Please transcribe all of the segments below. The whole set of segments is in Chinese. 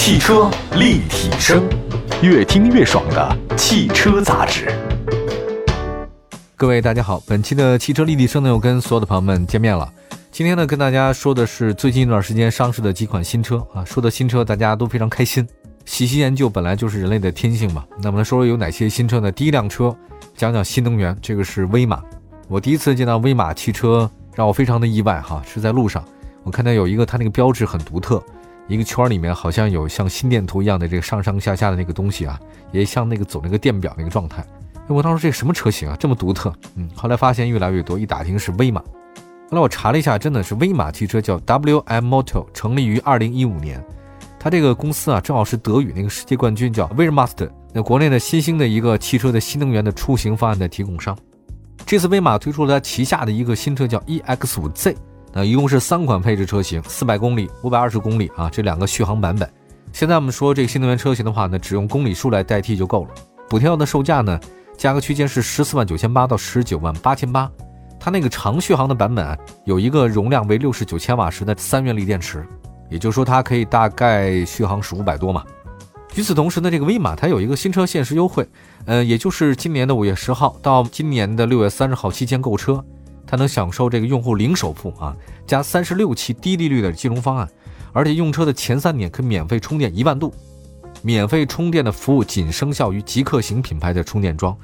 汽车立体声，越听越爽的汽车杂志。各位大家好，本期的汽车立体声呢又跟所有的朋友们见面了。今天呢跟大家说的是最近一段时间上市的几款新车啊，说的新车大家都非常开心。喜新研究本来就是人类的天性嘛，那么说有哪些新车呢？第一辆车讲讲新能源，这个是威马。我第一次见到威马汽车让我非常的意外哈，是在路上我看到有一个，它那个标志很独特，一个圈里面好像有像心电图一样的这个上上下下的那个东西啊，也像那个走那个电表那个状态。我当时这个什么车型啊，这么独特？后来发现越来越多，一打听是威马。后来我查了一下，真的是威马汽车叫 WM Motor， 成立于2015年。它这个公司啊，正好是德语那个世界冠军叫 Vision Master， 那国内的新兴的一个汽车的新能源的出行方案的提供商。这次威马推出了它旗下的一个新车叫 EX5Z， 那一共是3款配置车型，400公里、520公里啊，这两个续航版本。现在我们说这个新能源车型的话呢，只用公里数来代替就够了。补贴后的售价呢，价格区间是149800到198800。它那个长续航的版本啊，有一个容量为69千瓦时的3元锂电池。也就是说它可以大概续航1500多嘛。与此同时呢，这个威马它有一个新车限时优惠，也就是今年的5月10号到今年的6月30号期间购车，它能享受这个用户零首付啊，加36期低利率的金融方案，而且用车的前3年可以免费充电1万度，免费充电的服务仅生效于极客型品牌的充电桩。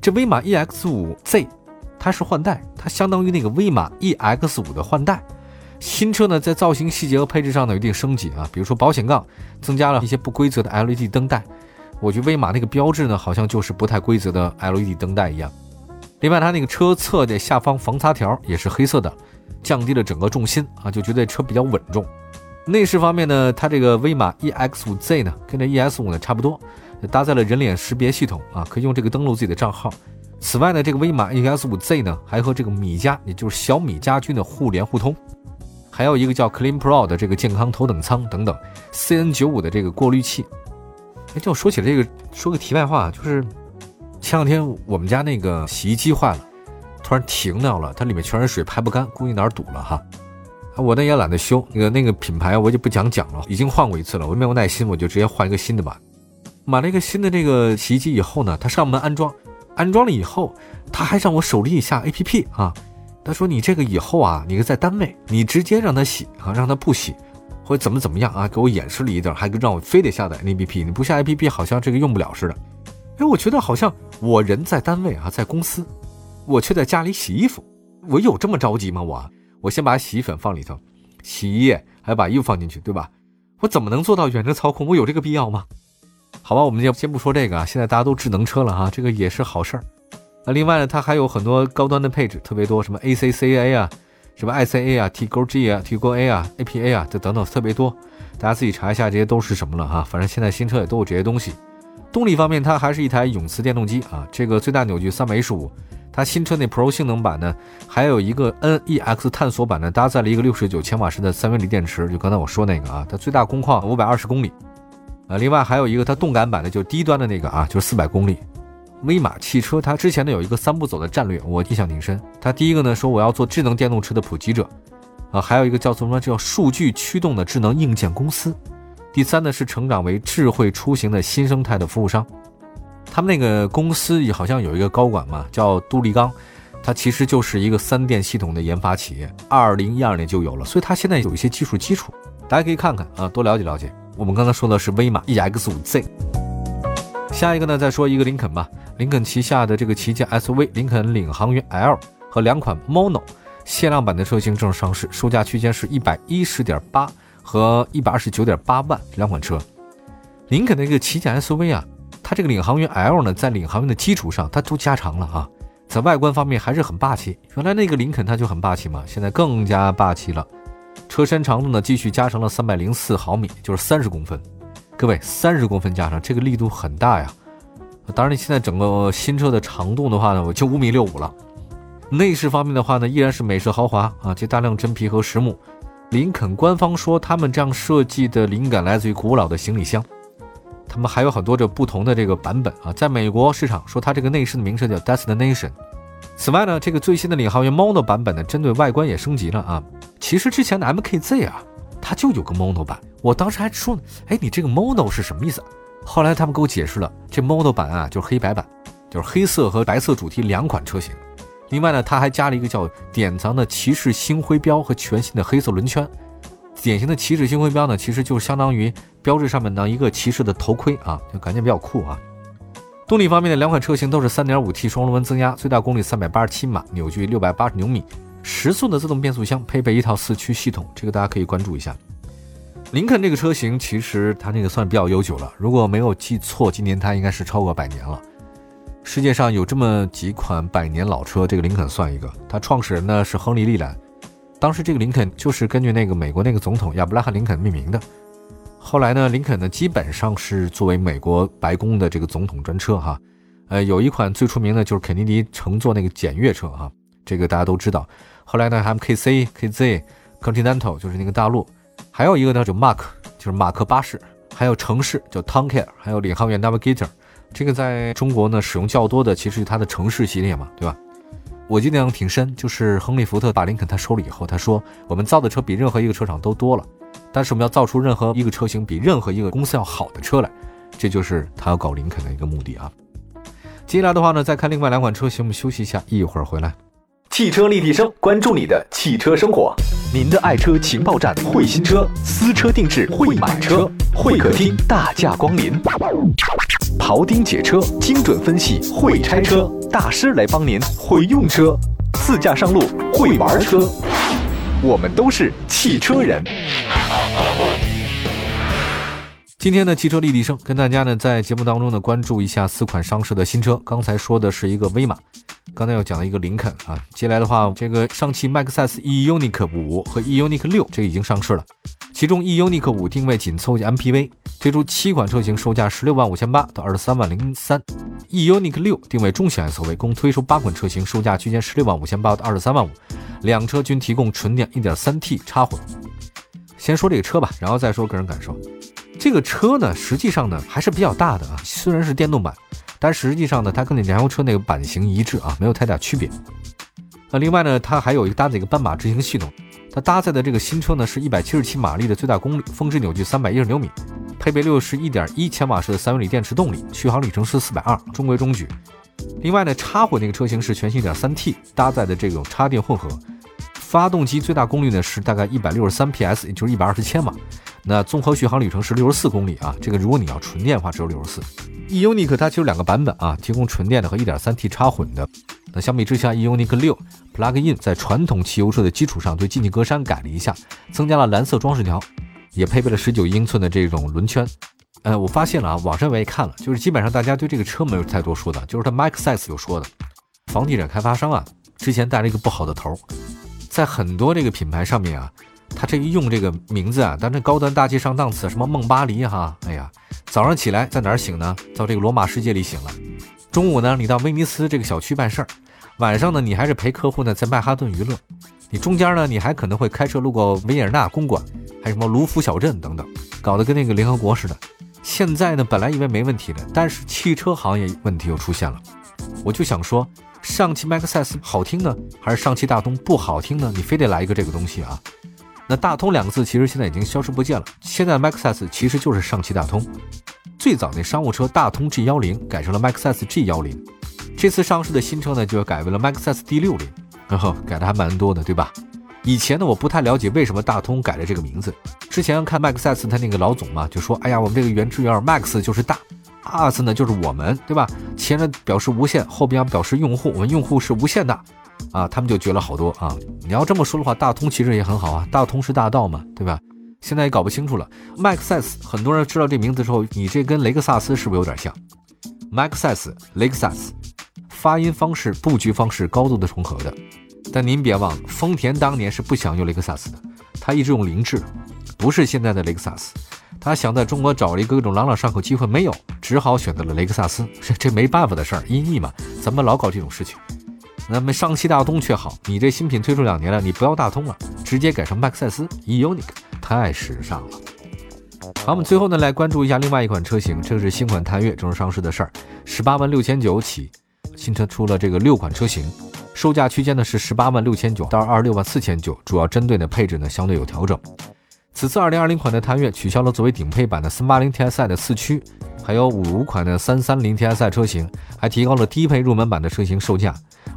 这威马 EX5Z 它是换代，它相当于那个威马 EX5 的换代。新车呢，在造型细节和配置上呢有一定升级啊，比如说保险杠增加了一些不规则的 LED 灯带，我觉得威马那个标志呢好像就是不太规则的 LED 灯带一样。另外它那个车侧的下方防擦条也是黑色的，降低了整个重心啊，就觉得车比较稳重。内饰方面呢，它这个威马 EX5Z 呢跟这 ES5 呢差不多，搭载了人脸识别系统啊，可以用这个登录自己的账号。此外呢，这个威马 EX5Z 呢还和这个米家，也就是小米家军的互联互通。还有一个叫 Clean Pro 的这个健康头等舱等等 ，CN95 的这个过滤器。就我说起了这个，说个题外话，就是前两天我们家那个洗衣机坏了，突然停掉了，它里面全是水，排不干，估计哪儿堵了哈。我呢也懒得修，那个品牌我就不讲了，已经换过一次了，我没有耐心，我就直接换一个新的吧。买了一个新的这个洗衣机以后呢，它上门安装了以后，它还让我手机下 APP 啊。他说你这个以后啊，你在单位你直接让他洗啊，让他不洗或者怎么样啊，给我演示了一点，还让我非得下载 APP， 你不下 APP 好像这个用不了似的。因为我觉得好像我人在单位啊，在公司，我却在家里洗衣服，我有这么着急吗？我先把洗衣粉放里头，洗衣液还要把衣服放进去，对吧？我怎么能做到远程操控？我有这个必要吗？好吧，我们先不说这个啊，现在大家都智能车了啊，这个也是好事儿。另外呢，它还有很多高端的配置，特别多，什么 ACCA 啊，什么 ICA 啊， T-GOG 啊， T-GOA 啊， APA 啊，这等等特别多，大家自己查一下这些都是什么了哈。反正现在新车也都有这些东西。动力方面，它还是一台永磁电动机啊，这个最大扭矩315，它新车那 Pro 性能版呢，还有一个 NEX 探索版呢，搭载了一个69千瓦时的3元锂电池，就刚才我说那个啊，它最大工况520公里。另外还有一个它动感版的，就是低端的那个啊，就是400公里。威马汽车它之前呢有一个3步走的战略，我印象挺深。它第一个呢说我要做智能电动车的普及者啊，还有一个叫做什么叫数据驱动的智能硬件公司。第三呢是成长为智慧出行的新生态的服务商。他们那个公司也好像有一个高管嘛，叫杜立刚，它其实就是一个3电系统的研发企业，2012年就有了，所以它现在有一些技术基础，大家可以看看啊，多了解了解。我们刚才说的是威马 EX5Z。下一个呢再说一个林肯吧。林肯旗下的这个旗舰 SUV 林肯领航员 L 和2款 Mono 限量版的车型正式上市，售价区间是 110.8 和 129.8 万两款车。林肯的这个旗舰 SUV 啊，它这个领航员 L 呢，在领航员的基础上它都加长了啊，在外观方面还是很霸气，原来那个林肯它就很霸气嘛，现在更加霸气了。车身长度呢继续加长了304毫米，就是30公分。各位，30公分加上，这个力度很大呀。当然现在整个新车的长度的话呢，我就5.65米了。内饰方面的话呢，依然是美式豪华啊，这大量真皮和实木。林肯官方说他们这样设计的灵感来自于古老的行李箱。他们还有很多这不同的这个版本啊，在美国市场说它这个内饰的名称叫 Destination。此外呢，这个最新的领航员 Mono 版本呢，针对外观也升级了啊。其实之前的 MKZ 啊，它就有个 Mono 版。我当时还说呢，哎，你这个 Mono 是什么意思？后来他们给我解释了，这 Mono 版啊就是黑白版，就是黑色和白色主题两款车型。另外呢，它还加了一个叫典藏的骑士星徽标和全新的黑色轮圈。典型的骑士星徽标呢，其实就相当于标志上面的一个骑士的头盔啊，就感觉比较酷啊。动力方面的两款车型都是 3.5T 双涡轮增压，最大功率387马，扭矩680牛米，10速的自动变速箱，配备一套四驱系统，这个大家可以关注一下。林肯这个车型其实它那个算比较悠久了，如果没有记错，今年它应该是超过100年了。世界上有这么几款百年老车，这个林肯算一个。它创始人呢是亨利·利兰，当时这个林肯就是根据那个美国那个总统亚伯拉罕·林肯命名的。后来呢，林肯呢基本上是作为美国白宫的这个总统专车哈。有一款最出名的就是肯尼迪乘坐那个检阅车哈，这个大家都知道。后来呢还有 MKZ、KZ、Continental 就是那个大陆，还有一个呢就 Mark 就是马克巴士，还有城市叫 Towncar， 还有领航员 Navigator。这个在中国呢使用较多的其实它的城市系列嘛，对吧？我印象挺深，就是亨利福特把林肯他收了以后，他说我们造的车比任何一个车厂都多了，但是我们要造出任何一个车型比任何一个公司要好的车来，这就是他要搞林肯的一个目的啊。接下来的话呢，再看另外两款车型，我们休息一下，一会儿回来。汽车立体声，关注你的汽车生活，您的爱车情报站，会新车，私车定制，会买车，会客厅大驾光临，庖丁解车，精准分析，会拆车大师来帮您，会用车，自驾上路，会玩车，我们都是汽车人。今天的汽车立体声跟大家呢在节目当中呢关注一下四款上市的新车。刚才说的是一个威马，刚才又讲了一个林肯啊。接下来的话，这个上汽麦克赛斯 EUNIQ 5和 EUNIQ 6这个已经上市了，其中 EUNIQ 5定位紧凑级 MPV， 推出7款车型，售价165800到230300； EUNIQ 6定位中型 SUV， 共推出8款车型，售价区间165800到23万5，两车均提供纯电 1.3T 插混。先说这个车吧，然后再说个人感受。这个车呢实际上呢还是比较大的啊，虽然是电动版，但实际上呢它跟你燃油车那个版型一致啊，没有太大区别。那另外呢，它还有一个搭载一个斑马执行系统，它搭载的这个新车呢是177马力的最大功率，峰值扭矩310牛米，配备 61.1 千瓦时的3元锂电池动力，续航里程是420，中规中矩。另外呢，插混那个车型是全新 1.3T， 搭载的这种插电混合，发动机最大功率呢是大概 163PS， 也就是120千瓦。那综合续航里程是64公里啊，这个如果你要纯电的话只有64。EUNIQ 它其实有两个版本啊，提供纯电的和 1.3T 插混的。那相比之下 ，EUNIQ 6 Plug-in 在传统汽油车的基础上对进气格栅改了一下，增加了蓝色装饰条，也配备了19英寸的这种轮圈。我发现了啊，网上我也看了，就是基本上大家对这个车没有太多说的，就是它 MKZ 有说的，房地产开发商啊，之前带了一个不好的头。在很多这个品牌上面啊，他这一用这个名字啊，但这高端大气上档次，什么梦巴黎哈，哎呀，早上起来在哪儿醒呢？到这个罗马世界里醒了。中午呢，你到威尼斯这个小区办事儿；晚上呢，你还是陪客户呢在曼哈顿娱乐。你中间呢，你还可能会开车路过维也纳公馆，还有什么卢浮小镇等等，搞得跟那个联合国似的。现在呢，本来以为没问题的，但是汽车行业问题又出现了。我就想说，上汽 MKZ 好听呢，还是上汽大通不好听呢？你非得来一个这个东西啊？那大通两个字其实现在已经消失不见了，现在 MKZ 其实就是上汽大通。最早那商务车大通 G10 改成了 MKZ G10， 这次上市的新车呢就改为了 MKZ D60， 改的还蛮多的，对吧？以前呢我不太了解为什么大通改了这个名字，之前看 MKZ 他那个老总嘛就说，哎呀，我们这个原汁原味 Max 就是大，Us 呢就是我们，对吧？前面表示无限，后边表示用户，我们用户是无限的啊，他们就觉得好多啊。你要这么说的话，大通其实也很好啊，大通是大道嘛，对吧？现在也搞不清楚了。MKZ 很多人知道这名字之后，你这跟雷克萨斯是不是有点像？ MKZ 雷克萨斯，发音方式、布局方式高度的重合的。但您别忘了，丰田当年是不想用雷克萨斯的，他一直用凌志，不是现在的雷克萨斯。他想在中国找了一个各种朗朗上口机会没有，只好选择了雷克萨斯，这没办法的事儿，音译嘛，咱们老搞这种事情。那么上汽大通却好，你这新品推出2年了，你不要大通了，直接改成麦克赛斯 EUNIQ， 太时尚了。好，我们最后呢来关注一下另外一款车型，这是新款探岳正式上市的事儿，186900起，新车出了这个6款车型，售价区间呢是186900到264900，主要针对的配置呢相对有调整。此次2020款的探岳取消了作为顶配版的 380TSI 的四驱，还有55款的 330TSI 车型，还提高了低配入门版的车型售价。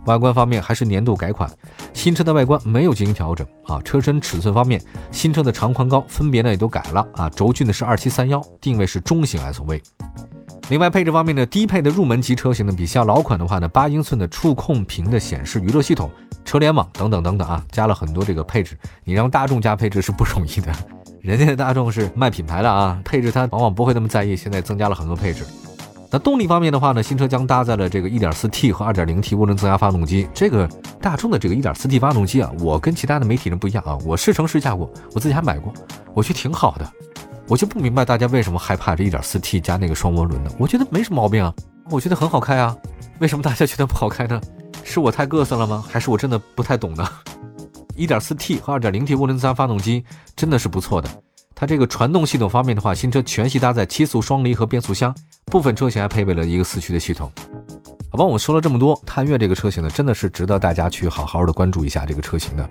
外观方面还是年度改款，新车的外观没有进行调整啊。车身尺寸方面，新车的长宽高分别呢也都改了啊，轴距呢是2731，定位是中型 SUV。另外配置方面呢，低配的入门级车型呢，比较老款的话呢，8英寸的触控屏的显示、娱乐系统、车联网等等等等啊，加了很多这个配置。你让大众加配置是不容易的，人家的大众是卖品牌的啊，配置它往往不会那么在意，现在增加了很多配置。那动力方面的话呢，新车将搭载了这个 1.4T 和 2.0T 涡轮增压发动机。这个大众的这个 1.4T 发动机啊，我跟其他的媒体人不一样啊，我试乘试驾过，我自己还买过，我觉得挺好的。我就不明白大家为什么害怕这 1.4T 加那个双涡轮的，我觉得没什么毛病啊，我觉得很好开啊，为什么大家觉得不好开呢？是我太各色了吗？还是我真的不太懂呢？ 1.4T 和 2.0T 涡轮增压发动机真的是不错的。它这个传动系统方面的话，新车全系搭载7速双离合变速箱，部分车型还配备了一个4驱的系统。好吧，我说了这么多，探岳这个车型呢，真的是值得大家去好好的关注一下这个车型的。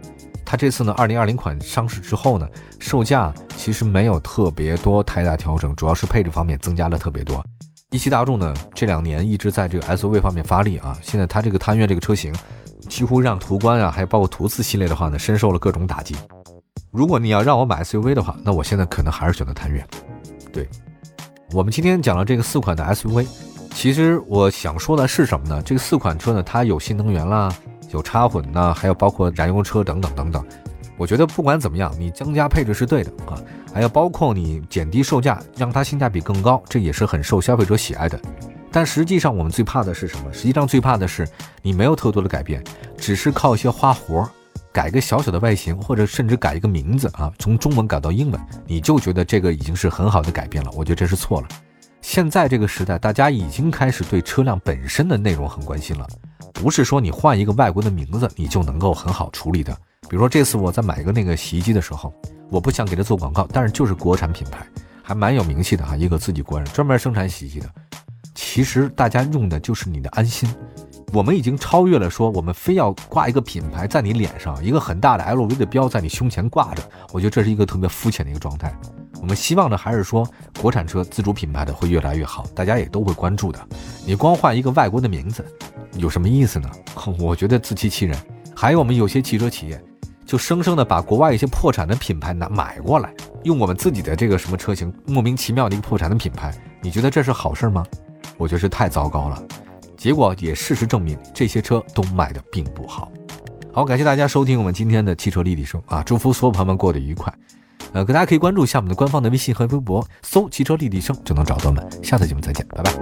它这次呢2020款上市之后呢，售价其实没有特别多太大调整，主要是配置方面增加了特别多。一汽大众呢这2年一直在这个 SUV 方面发力啊，现在它这个探岳这个车型几乎让途观啊，还包括途次系列的话呢，深受了各种打击。如果你要让我买 SUV 的话，那我现在可能还是选择探岳。对，我们今天讲了这个4款的 SUV， 其实我想说的是什么呢？这个4款车呢，它有新能源啦，有插混呐，还有包括燃油车等等等等。我觉得不管怎么样，你增加配置是对的啊，还有包括你减低售价，让它性价比更高，这也是很受消费者喜爱的。但实际上我们最怕的是什么？实际上最怕的是你没有特多的改变，只是靠一些花活，改个小小的外形，或者甚至改一个名字啊，从中文改到英文，你就觉得这个已经是很好的改变了。我觉得这是错了。现在这个时代，大家已经开始对车辆本身的内容很关心了，不是说你换一个外国的名字你就能够很好处理的。比如说这次我在买一个那个洗衣机的时候，我不想给它做广告，但是就是国产品牌，还蛮有名气的啊，一个自己国人专门生产洗衣机的。其实大家用的就是你的安心。我们已经超越了说我们非要挂一个品牌在你脸上，一个很大的 LV 的标在你胸前挂着，我觉得这是一个特别肤浅的一个状态。我们希望的还是说国产车自主品牌的会越来越好，大家也都会关注的。你光换一个外国的名字有什么意思呢？我觉得自欺欺人。还有我们有些汽车企业就生生的把国外一些破产的品牌买过来，用我们自己的这个什么车型，莫名其妙的一个破产的品牌，你觉得这是好事吗？我觉得是太糟糕了。结果也事实证明，这些车都卖的并不好。好，感谢大家收听我们今天的汽车立体声啊，祝福所有朋友们过得愉快。大家可以关注一下我们的官方的微信和微博，搜汽车立体声就能找到我们。下次节目再见，拜拜。